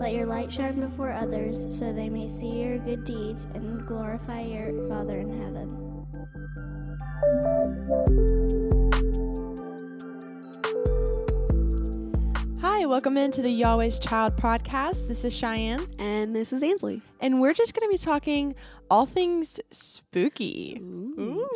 Let your light shine before others, so they may see your good deeds and glorify your Father in heaven. Hi, welcome into the Yahweh's Child podcast. This is Cheyenne. And this is Ansley. And we're just going to be talking all things spooky. Ooh. Ooh.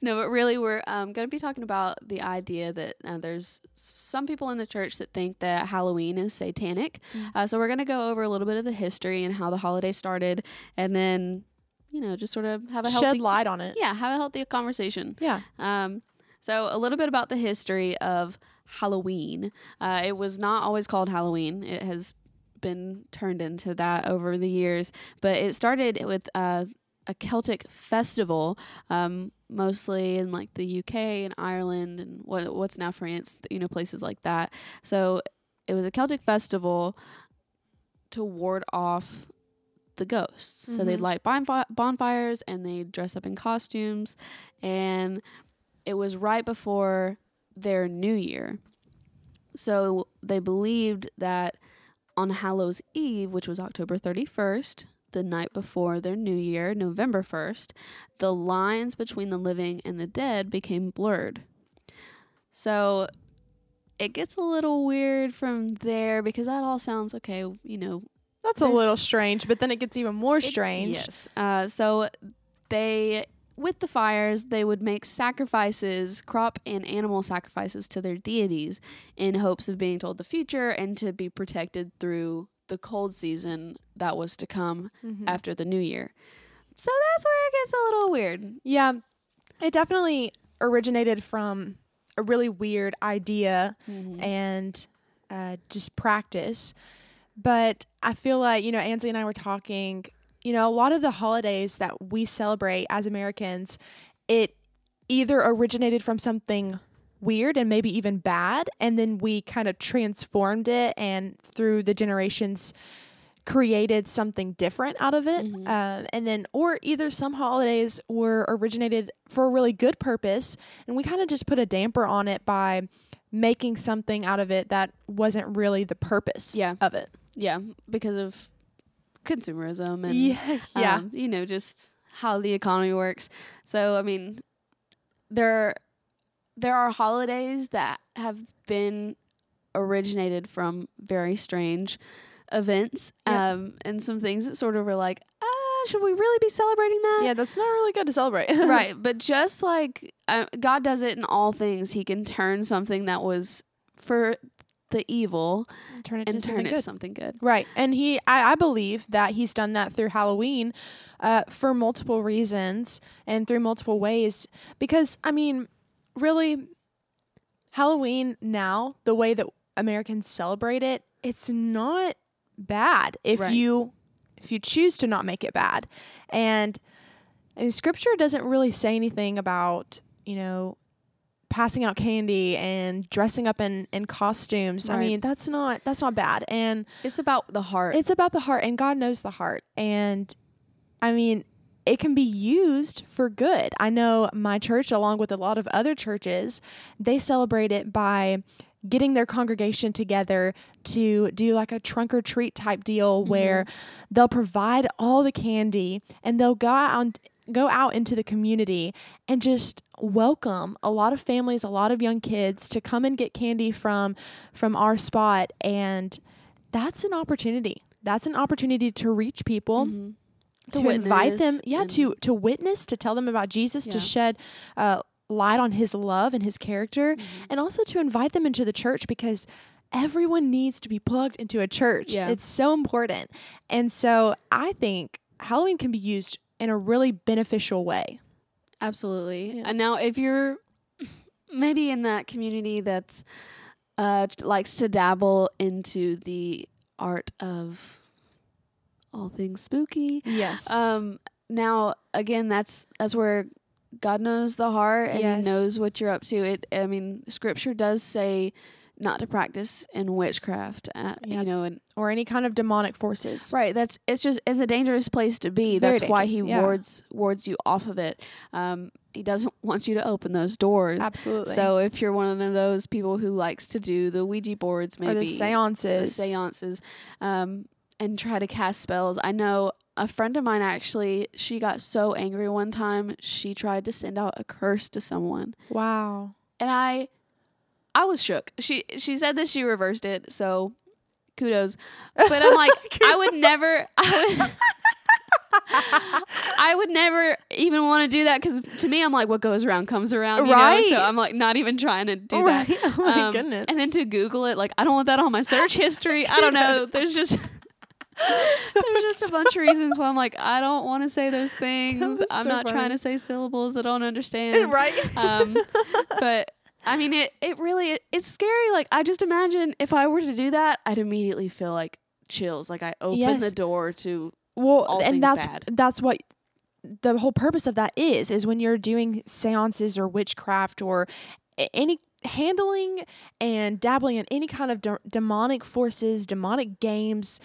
No, but really we're going to be talking about the idea that there's some people in the church that think that Halloween is satanic. Mm-hmm. So we're going to go over a little bit of the history and how the holiday started, and then, you know, just sort of have a healthy... Shed light on it. Yeah, have a healthy conversation. Yeah. So a little bit about the history of Halloween. It was not always called Halloween. It has been turned into that over the years, but it started with... a Celtic festival, mostly in like the UK and Ireland and what's now France, you know, places like that. So it was a Celtic festival to ward off the ghosts. Mm-hmm. So they'd light bonfires and they'd dress up in costumes, and it was right before their New Year. So they believed that on Hallows Eve, which was October 31st, the night before their New Year, November 1st, the lines between the living and the dead became blurred. So it gets a little weird from there, because that all sounds okay, you know. That's a little strange, but then it gets even more strange. Yes. So they, with the fires, they would make sacrifices, crop and animal sacrifices to their deities in hopes of being told the future and to be protected through the cold season that was to come after the New Year. So that's where it gets a little weird. Yeah. It definitely originated from a really weird idea and just practice. But I feel like, you know, Ansley and I were talking, you know, a lot of the holidays that we celebrate as Americans, it either originated from something weird and maybe even bad, and then we kind of transformed it and through the generations created something different out of it. And then, or either some holidays were originated for a really good purpose and we kind of just put a damper on it by making something out of it that wasn't really the purpose of it. Yeah, because of consumerism and you know, just how the economy works. So I mean, there are holidays that have been originated from very strange events, and some things that sort of were like, should we really be celebrating that? Yeah, that's not really good to celebrate. Right, but just like God does it in all things, he can turn something that was for the evil and turn it into something good. Right, and I believe that he's done that through Halloween for multiple reasons and through multiple ways, because, I mean... Really, Halloween now, the way that Americans celebrate it, it's not bad if you choose to not make it bad. And Scripture doesn't really say anything about, you know, passing out candy and dressing up in costumes. Right. I mean, that's not bad. And it's about the heart. It's about the heart, and God knows the heart. And I mean, it can be used for good. I know my church, along with a lot of other churches, they celebrate it by getting their congregation together to do like a trunk or treat type deal where they'll provide all the candy and they'll go out into the community and just welcome a lot of families, a lot of young kids to come and get candy from our spot. And that's an opportunity. That's an opportunity to reach people. Mm-hmm. To invite them, to witness, to tell them about Jesus, to shed light on his love and his character, and also to invite them into the church, because everyone needs to be plugged into a church. Yeah. It's so important. And so I think Halloween can be used in a really beneficial way. Absolutely. Yeah. And now if you're maybe in that community that's likes to dabble into the art of... all things spooky. Yes. Now, again, that's where God knows the heart and He knows what you're up to. I mean, Scripture does say not to practice in witchcraft, you know, and or any kind of demonic forces. Right. It's a dangerous place to be. Very dangerous. That's why He wards you off of it. He doesn't want you to open those doors. Absolutely. So if you're one of those people who likes to do the Ouija boards, maybe, or the seances, and try to cast spells. I know a friend of mine, actually, she got so angry one time, she tried to send out a curse to someone. Wow. And I was shook. She said that she reversed it, so kudos. But I'm like, I would never even want to do that, because to me, I'm like, what goes around comes around, you know? So I'm like, not even trying to do that. Oh my goodness. And then to Google it, like, I don't want that on my search history. I don't know. There's just a bunch of reasons why I'm like, I don't want to say those things. I'm not trying to say syllables I don't understand. Right. But I mean, it's scary. Like, I just imagine if I were to do that, I'd immediately feel like chills. Like, I open the door to... Well, and that's what the whole purpose of that is when you're doing seances or witchcraft or any handling and dabbling in any kind of demonic forces, demonic games.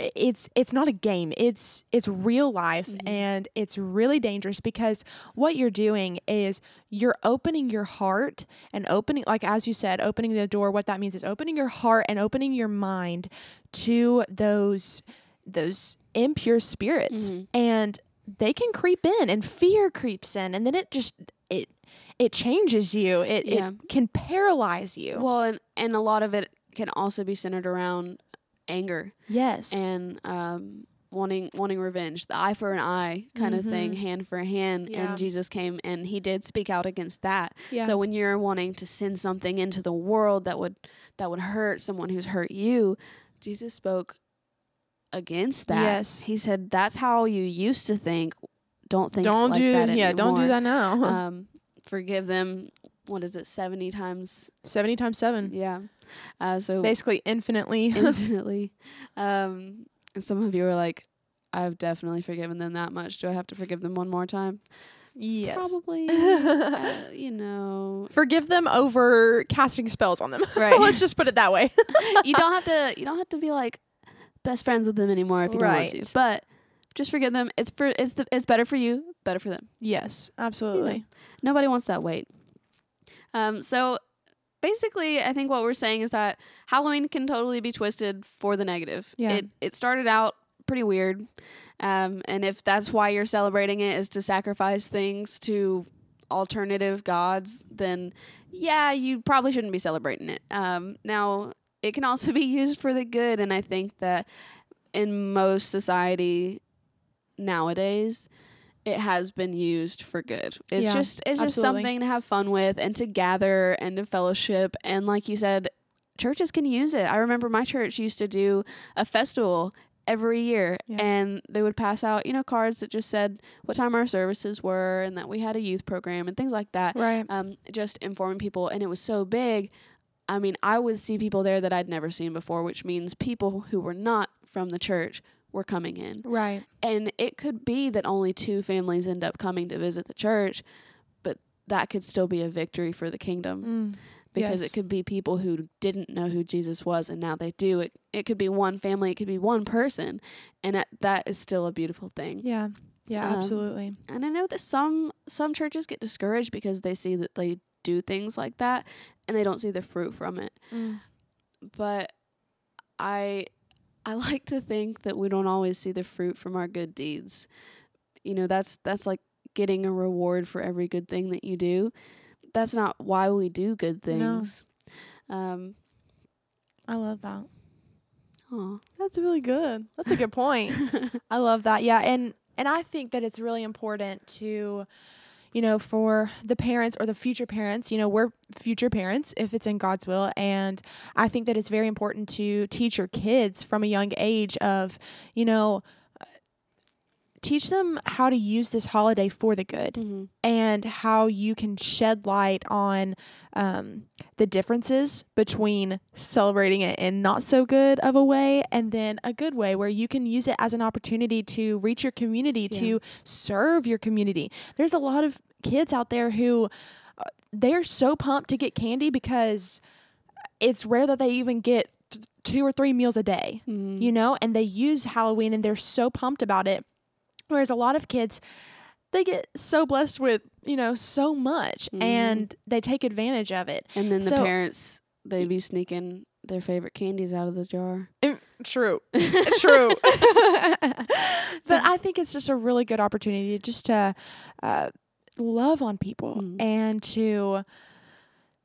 It's not a game. It's real life, and it's really dangerous, because what you're doing is you're opening your heart and opening the door. What that means is opening your heart and opening your mind to those impure spirits, and they can creep in, and fear creeps in, and then it changes you. It can paralyze you. Well, and a lot of it can also be centered around anger. Yes. And wanting revenge, the eye for an eye kind of thing, hand for a hand. Yeah. And Jesus came and he did speak out against that. Yeah. So when you're wanting to send something into the world that would hurt someone who's hurt you, Jesus spoke against that. Yes. He said, that's how you used to think. Don't do that now. Forgive them. What is it? 70 times 7. Yeah. So basically infinitely. And some of you are like, I've definitely forgiven them that much. Do I have to forgive them one more time? Yes. Probably. Forgive them over casting spells on them. Right. Let's just put it that way. You don't have to be like best friends with them anymore if you don't want to, but just forgive them. It's better for you, better for them. Yes, absolutely. Nobody wants that weight. So basically, I think what we're saying is that Halloween can totally be twisted for the negative. Yeah. It started out pretty weird, and if that's why you're celebrating it, is to sacrifice things to alternative gods, then yeah, you probably shouldn't be celebrating it. Now, it can also be used for the good, and I think that in most society nowadays, it has been used for good. It's just something to have fun with and to gather and to fellowship. And like you said, churches can use it. I remember my church used to do a festival every year, and they would pass out, cards that just said what time our services were and that we had a youth program and things like that. Right. Just informing people, and it was so big. I mean, I would see people there that I'd never seen before, which means people who were not from the church were coming in. Right. And it could be that only 2 families end up coming to visit the church, but that could still be a victory for the kingdom, because it could be people who didn't know who Jesus was and now they do. It could be one family, it could be one person, and that is still a beautiful thing. Yeah. Yeah, absolutely. And I know that some churches get discouraged because they see that they do things like that and they don't see the fruit from it. But I like to think that we don't always see the fruit from our good deeds. That's like getting a reward for every good thing that you do. That's not why we do good things. No. I love that. Oh, that's really good. That's a good point. I love that. Yeah. And I think that it's really important to, for the parents or the future parents, we're future parents if it's in God's will. And I think that it's very important to teach your kids from a young age of, teach them how to use this holiday for the good, and how you can shed light on the differences between celebrating it in not so good of a way and then a good way where you can use it as an opportunity to reach your community, to serve your community. There's a lot of kids out there who they're so pumped to get candy because it's rare that they even get 2 or 3 meals a day, and they use Halloween and they're so pumped about it. Whereas a lot of kids, they get so blessed with, you know, so much, mm-hmm. and they take advantage of it. And then the parents, they be sneaking their favorite candies out of the jar. True. True. But I think it's just a really good opportunity just to love on people, mm-hmm. and to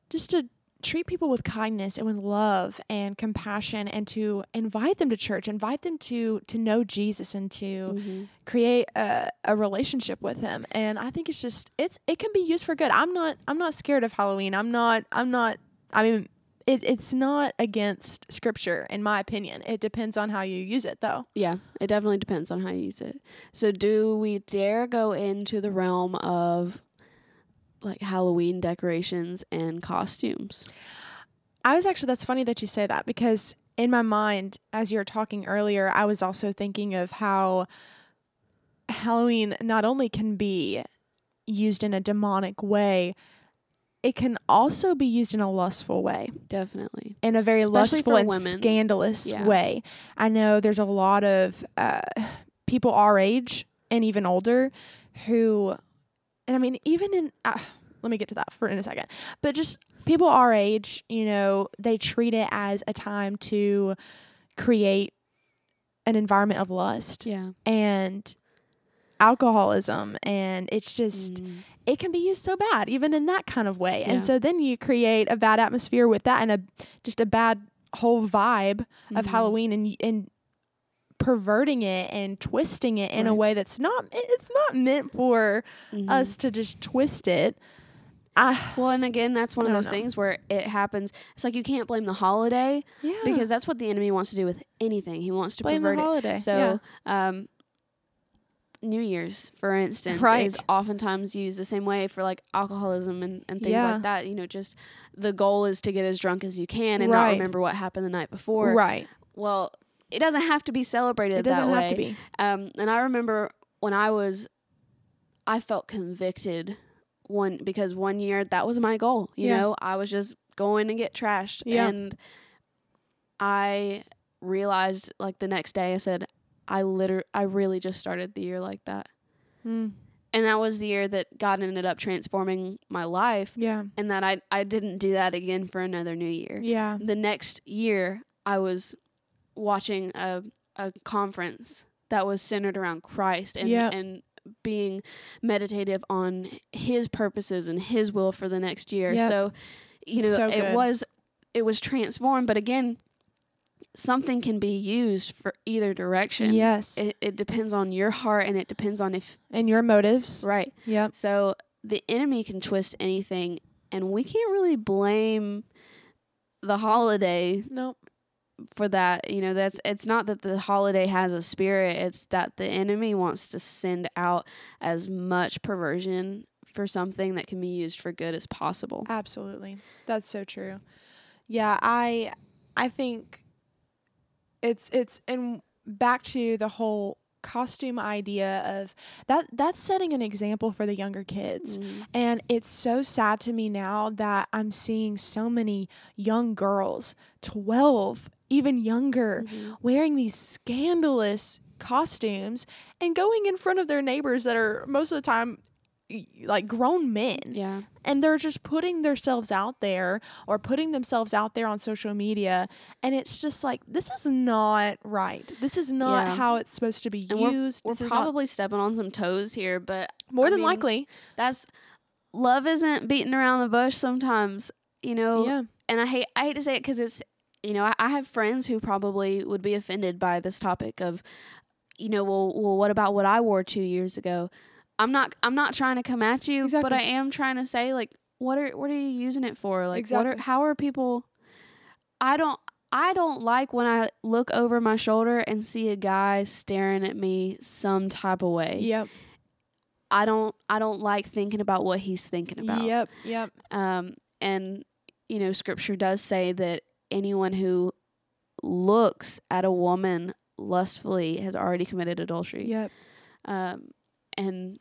just to treat people with kindness and with love and compassion, and to invite them to church, invite them to know Jesus, and to mm-hmm. create a relationship with him. And I think it's just, it can be used for good. I'm not scared of Halloween. I mean, it's not against scripture, in my opinion. It depends on how you use it, though. Yeah, it definitely depends on how you use it. So do we dare go into the realm of like Halloween decorations and costumes? That's funny that you say that, because in my mind, as you were talking earlier, I was also thinking of how Halloween not only can be used in a demonic way, it can also be used in a lustful way. Definitely. In a very lustful and scandalous way. I know there's a lot of people our age and even older who... And I mean, even in, let me get to that in a second, but just people our age, you know, they treat it as a time to create an environment of lust and alcoholism. And it's just, it can be used so bad, even in that kind of way. Yeah. And so then you create a bad atmosphere with that, and just a bad whole vibe of Halloween, and perverting it and twisting it in a way that's not meant for us to just twist it. Well, and again, that's one of those things where it happens. It's like you can't blame the holiday because that's what the enemy wants to do with anything. He wants to pervert it. So, New Year's, for instance, is oftentimes used the same way for like alcoholism and things like that. You know, just the goal is to get as drunk as you can and not remember what happened the night before. Right. Well, it doesn't have to be celebrated that way. It doesn't have to be. And I remember when I felt convicted because one year that was my goal. You know, I was just going to get trashed. Yeah. And I realized like the next day, I said, I really just started the year like that. Mm. And that was the year that God ended up transforming my life. Yeah. And that I didn't do that again for another new year. Yeah. The next year I was watching a conference that was centered around Christ and being meditative on his purposes and his will for the next year. Yep. So, you know, it was transformed. But again, something can be used for either direction. Yes. It depends on your heart, and it depends on and your motives. Right. Yeah. So the enemy can twist anything, and we can't really blame the holiday. Nope. For that, you know, it's not that the holiday has a spirit, it's that the enemy wants to send out as much perversion for something that can be used for good as possible. Absolutely. That's so true. Yeah, I think it's and back to the whole costume idea of that's setting an example for the younger kids. Mm-hmm. And it's so sad to me now that I'm seeing so many young girls, 12, even younger, wearing these scandalous costumes and going in front of their neighbors that are most of the time like grown men. Yeah. And they're just putting themselves out there on social media. And it's just like, this is not right. This is not how it's supposed to be used. We're probably stepping on some toes here, but more than likely. Love isn't beating around the bush sometimes, you know? Yeah. And I hate to say it, because it's, you know, I have friends who probably would be offended by this topic of, you know, well, what about what I wore 2 years ago? I'm not trying to come at you, but I am trying to say, like, what are you using it for? Like, how are people? I don't like when I look over my shoulder and see a guy staring at me some type of way. Yep. I don't like thinking about what he's thinking about. Yep. Yep. And you know, scripture does say that anyone who looks at a woman lustfully has already committed adultery. Yep. And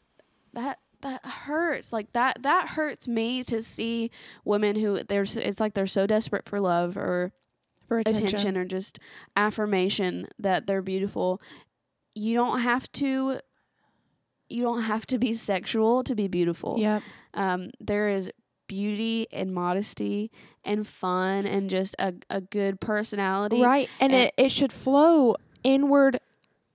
that hurts. Like that hurts me to see women who it's like they're so desperate for love or for attention or just affirmation that they're beautiful. You don't have to you don't have to be sexual to be beautiful. Yep. There is beauty and modesty and fun and just a good personality. Right. And it should flow inward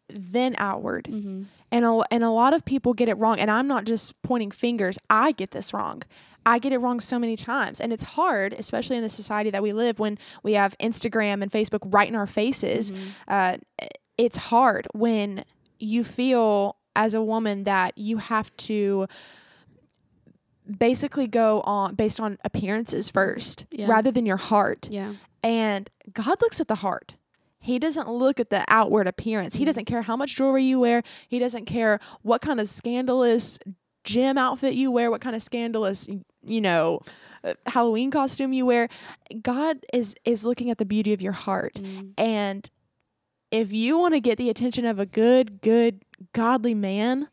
then outward. Mm-hmm. And a lot of people get it wrong. And I'm not just pointing fingers. I get this wrong. I get it wrong so many times. And it's hard, especially in the society that we live, when we have Instagram and Facebook right in our faces. Mm-hmm. It's hard when you feel as a woman that you have to basically go on based on appearances first, yeah, rather than your heart. Yeah. And God looks at the heart. He doesn't look at the outward appearance. He doesn't care how much jewelry you wear. He doesn't care what kind of scandalous gym outfit you wear, what kind of scandalous, Halloween costume you wear. God is looking at the beauty of your heart. Mm. And if you want to get the attention of a good, godly man,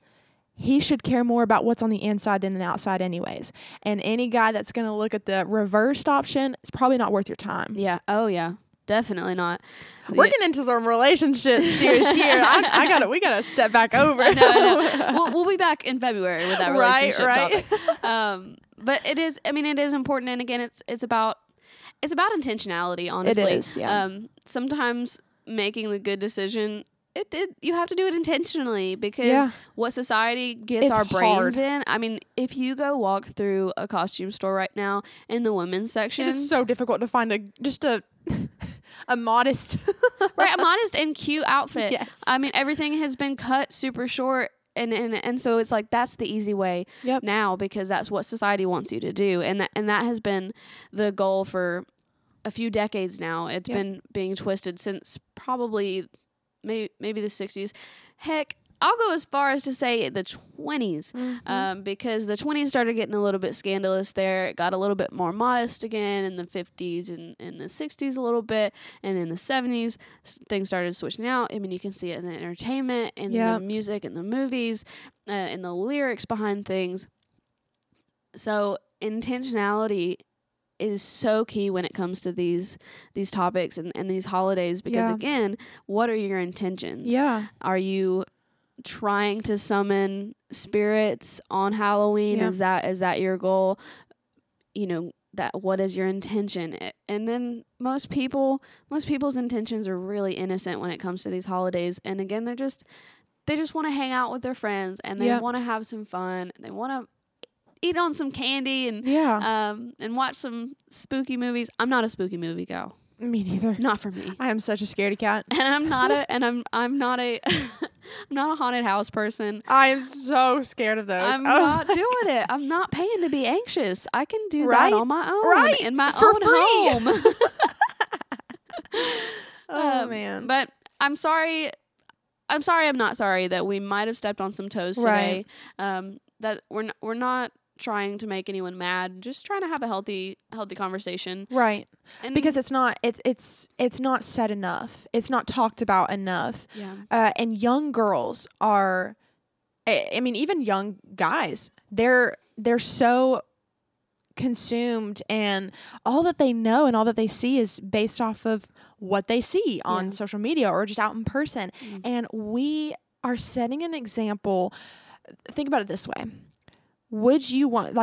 he should care more about what's on the inside than the outside anyways. And any guy that's going to look at the reversed option is probably not worth your time. Yeah. Oh, yeah. Definitely not. We're getting into some relationship series here. We gotta step back over. I know. We'll be back in February with that relationship topic. But it is important. And again, it's about intentionality. Honestly, it is. Yeah. Sometimes making the good decision, you have to do it intentionally, because what society gets it's our brains hard. In. I mean, if you go walk through a costume store right now in the women's section, it is so difficult to find a modest modest and cute outfit. Yes. I mean, everything has been cut super short, and so it's like that's the easy way now, because that's what society wants you to do, and that has been the goal for a few decades now. It's been being twisted since probably maybe the 60s. Heck, I'll go as far as to say the 20s, mm-hmm, because the 20s started getting a little bit scandalous there. It got a little bit more modest again in the 50s and in the 60s a little bit. And in the 70s, things started switching out. I mean, you can see it in the entertainment, in the music, in the movies, in the lyrics behind things. So intentionality is so key when it comes to these topics and these holidays. Because, again, what are your intentions? Yeah. Are you trying to summon spirits on Halloween? Is that your goal? What is your intention? And then most people's intentions are really innocent when it comes to these holidays. And again, they just want to hang out with their friends, and they want to have some fun. They want to eat on some candy and watch some spooky movies. I'm not a spooky movie gal. Me neither. Not for me. I am such a scaredy cat. And I'm not a haunted house person. I am so scared of those. I'm not doing it. I'm not paying to be anxious. I can do that on my own in my own home. Oh, man. But I'm not sorry that we might have stepped on some toes today. That we're not trying to make anyone mad, just trying to have a healthy conversation, right? And because it's not said enough, it's not talked about enough, and young girls are, I mean, even young guys, they're so consumed, and all that they know and all that they see is based off of what they see on social media or just out in person, and we are setting an example. Think about it this way. Would you want,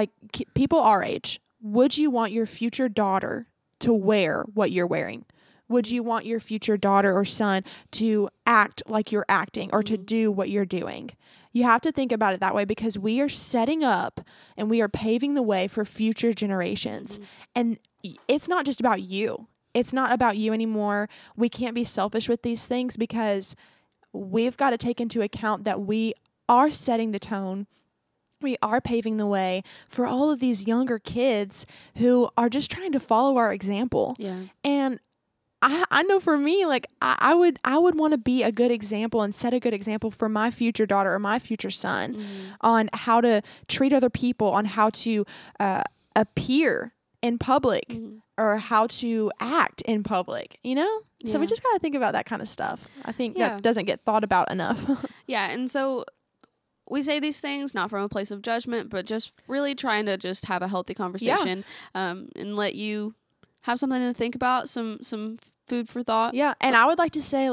people our age, would you want your future daughter to wear what you're wearing? Would you want your future daughter or son to act like you're acting or to do what you're doing? You have to think about it that way, because we are setting up and we are paving the way for future generations. And it's not just about you. It's not about you anymore. We can't be selfish with these things, because we've got to take into account that we are setting the tone. We are paving the way for all of these younger kids who are just trying to follow our example. Yeah. And I know for me, I would want to be a good example and set a good example for my future daughter or my future son on how to treat other people, on how to appear in public or how to act in public, Yeah. So we just got to think about that kind of stuff. I think that doesn't get thought about enough. And so we say these things not from a place of judgment, but just really trying to just have a healthy conversation, and let you have something to think about, some food for thought. Yeah, and I would like to say,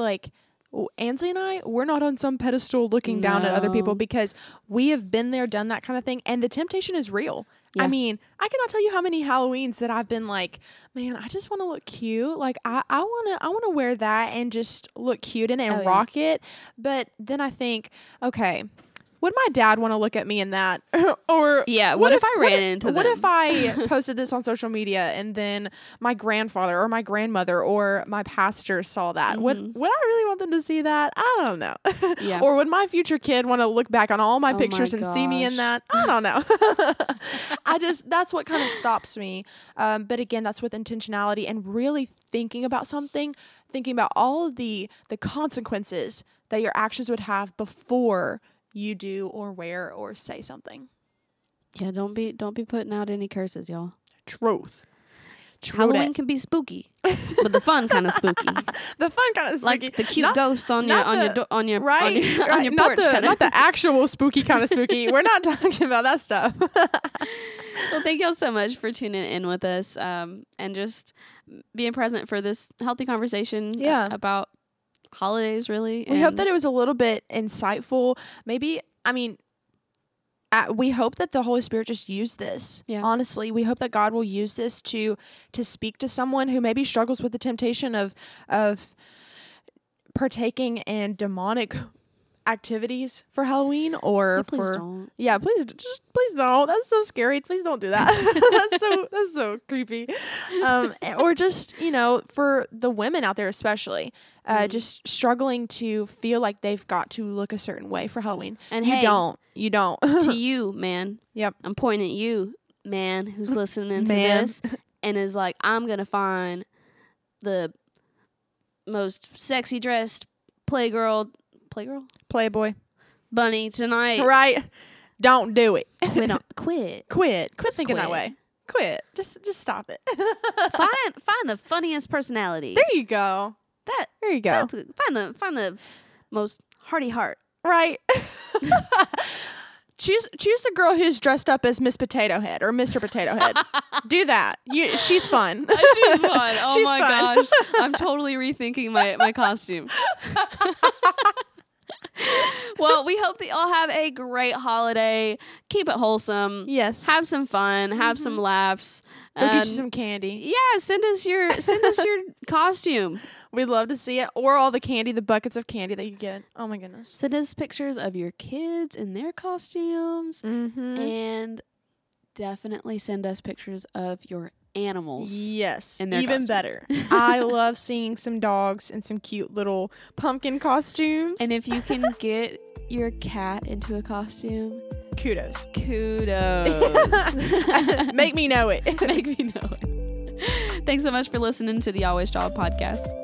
Ansley and I, we're not on some pedestal looking down at other people, because we have been there, done that kind of thing. And the temptation is real. Yeah. I mean, I cannot tell you how many Halloweens that I've been like, man, I just want to look cute. Like I want to wear that and just look cute in it and rock it. But then I think, okay, would my dad want to look at me in that? Or yeah, what if I ran into them? What if I posted this on social media and then my grandfather or my grandmother or my pastor saw that? Mm-hmm. Would I really want them to see that? I don't know. Yeah. Or would my future kid want to look back on all my pictures and see me in that? I don't know. That's what kind of stops me. But again, that's with intentionality and really thinking about something, thinking about all of the consequences that your actions would have before you do or wear or say something. Yeah, don't be putting out any curses, y'all. Truth. Halloween can be spooky, but the fun kind of spooky. The fun kind of spooky, like the cute ghosts on your porch. Not the actual spooky kind of spooky. We're not talking about that stuff. Well, thank y'all so much for tuning in with us, and just being present for this healthy conversation. Yeah. About holidays, really. We hope that it was a little bit insightful. Maybe, I mean, we hope that the Holy Spirit just used this. Yeah. Honestly, we hope that God will use this to speak to someone who maybe struggles with the temptation of partaking in demonic activities for Halloween or please don't. Yeah, please don't. That's so scary. Please don't do that. that's so creepy. Or just, for the women out there especially, just struggling to feel like they've got to look a certain way for Halloween. And you don't. To you, man. Yep. I'm pointing at you, man, who's listening to this and is like, I'm gonna find the most sexy dressed Playboy bunny tonight, right? Don't do it. Quit thinking that way. Quit. Just stop it. find the funniest personality. There you go. Find the most hearty heart. Right. Choose the girl who's dressed up as Miss Potato Head or Mr. Potato Head. Do that. She's fun. She's fun. Oh my gosh, I'm totally rethinking my costume. Well, we hope that y'all have a great holiday. Keep it wholesome. Yes. Have some fun. Have some laughs. Go get you some candy. Yeah, send us your costume. We'd love to see it, or all the candy, the buckets of candy that you get. Oh my goodness. Send us pictures of your kids in their costumes, and definitely send us pictures of your animals. Yes, and even better. I love seeing some dogs and some cute little pumpkin costumes. And if you can get your cat into a costume, kudos. Make me know it. Thanks so much for listening to the Yahweh's Child podcast.